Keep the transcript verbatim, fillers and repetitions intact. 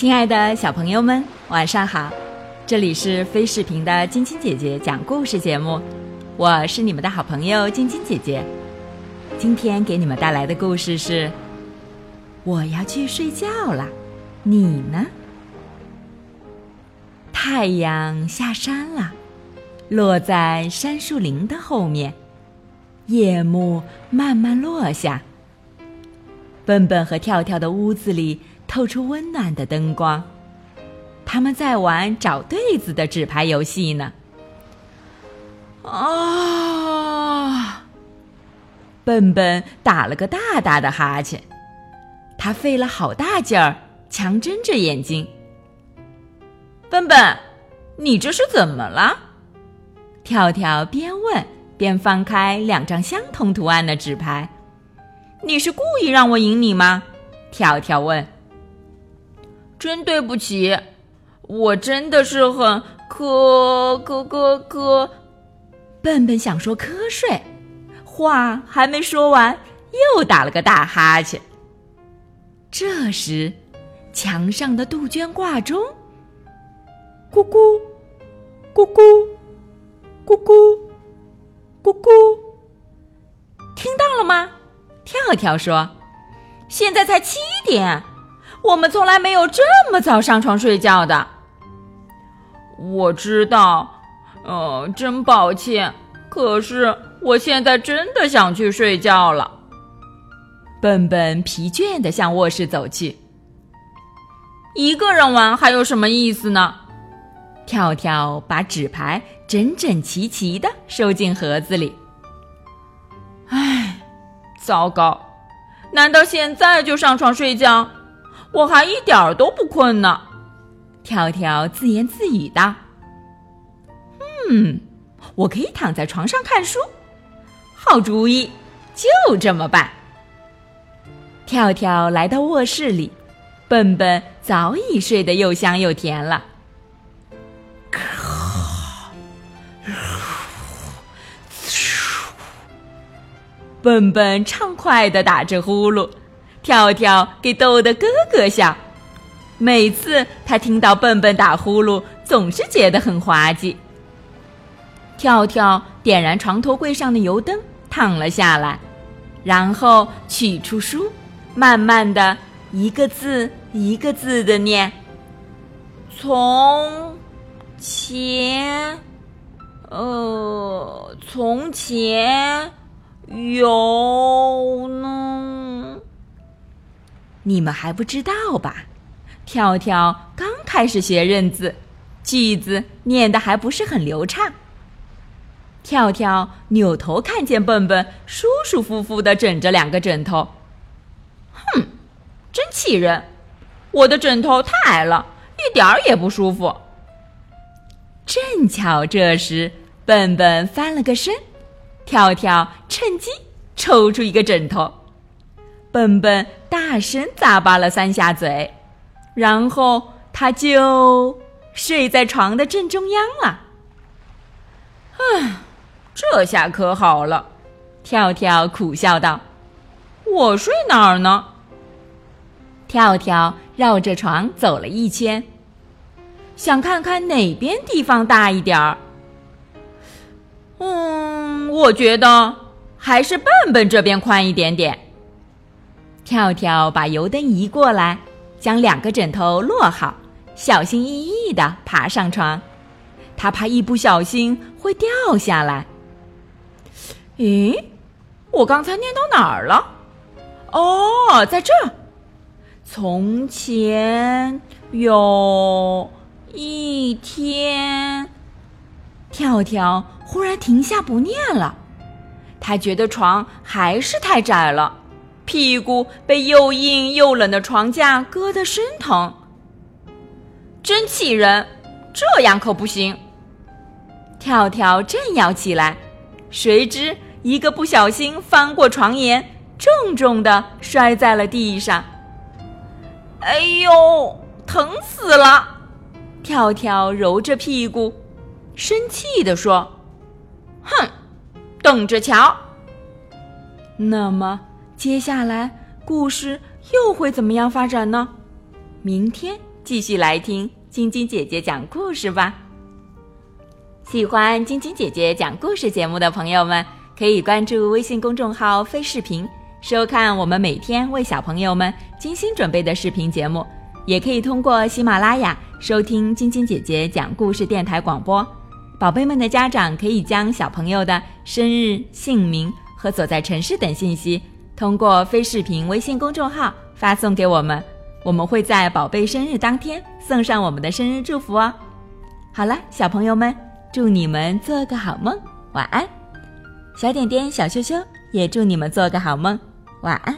亲爱的小朋友们，晚上好！这里是飞视频的晶晶姐姐讲故事节目，我是你们的好朋友晶晶姐姐。今天给你们带来的故事是我要去睡觉了，你呢？太阳下山了，落在杉树林的后面，夜幕慢慢落下，笨笨和跳跳的屋子里透出温暖的灯光，他们在玩找对子的纸牌游戏呢。啊！笨笨打了个大大的哈欠，他费了好大劲儿，强睁着眼睛。笨笨，你这是怎么了？跳跳边问边翻开两张相同图案的纸牌。你是故意让我赢你吗？跳跳问。真对不起，我真的是很瞌瞌瞌瞌。笨笨想说瞌睡，话还没说完，又打了个大哈欠。这时，墙上的杜鹃挂钟，咕咕，咕咕，咕咕，咕咕，听到了吗？跳跳说：“现在才七点。”我们从来没有这么早上床睡觉的。我知道，呃，真抱歉，可是我现在真的想去睡觉了。笨笨疲倦地向卧室走去。一个人玩还有什么意思呢？跳跳把纸牌整整齐齐地收进盒子里。唉，糟糕，难道现在就上床睡觉？我还一点儿都不困呢，跳跳自言自语道。嗯，我可以躺在床上看书。好主意，就这么办。跳跳来到卧室里，笨笨早已睡得又香又甜了。笨笨畅快地打着呼噜，跳跳给逗得咯咯笑，每次他听到笨笨打呼噜，总是觉得很滑稽。跳跳点燃床头柜上的油灯，躺了下来，然后取出书，慢慢的一个字一个字的念：从前，呃，从前有呢。你们还不知道吧？跳跳刚开始学认字，句子念得还不是很流畅。跳跳扭头看见笨笨舒舒服服地枕着两个枕头，哼，真气人！我的枕头太矮了，一点儿也不舒服。正巧这时，笨笨翻了个身，跳跳趁机抽出一个枕头。笨笨大声咂巴了三下嘴，然后他就睡在床的正中央了。啊，这下可好了，跳跳苦笑道。我睡哪儿呢？跳跳绕着床走了一圈，想看看哪边地方大一点儿。嗯，我觉得还是笨笨这边宽一点点。跳跳把油灯移过来，将两个枕头落好，小心翼翼地爬上床。他怕一不小心会掉下来。咦，我刚才念到哪儿了？哦，在这儿。从前有一天，跳跳忽然停下不念了，他觉得床还是太窄了。屁股被又硬又冷的床架割得生疼，真气人！这样可不行。跳跳正要起来，谁知一个不小心翻过床沿，重重地摔在了地上。哎呦，疼死了！跳跳揉着屁股，生气地说：“哼，等着瞧。”那么接下来故事又会怎么样发展呢？明天继续来听晶晶姐姐讲故事吧。喜欢晶晶姐姐讲故事节目的朋友们，可以关注微信公众号非视频，收看我们每天为小朋友们精心准备的视频节目，也可以通过喜马拉雅收听晶晶姐姐讲故事电台广播。宝贝们的家长可以将小朋友的生日、姓名和所在城市等信息通过非视频微信公众号发送给我们，我们会在宝贝生日当天送上我们的生日祝福哦。好了，小朋友们，祝你们做个好梦，晚安。小点点、小羞羞也祝你们做个好梦，晚安。